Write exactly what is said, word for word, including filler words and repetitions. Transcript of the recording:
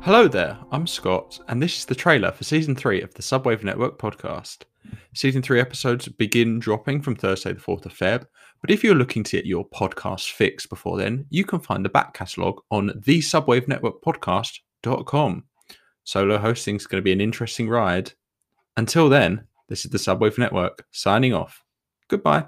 Hello there, I'm Scott, and this is the trailer for Season three of the Subwave Network podcast. Season three episodes begin dropping from Thursday the fourth of February, but if you're looking to get your podcast fix before then, you can find the back catalogue on the subwave network podcast dot com. Solo hosting is going to be an interesting ride. Until then, this is the Subwave Network, signing off. Goodbye.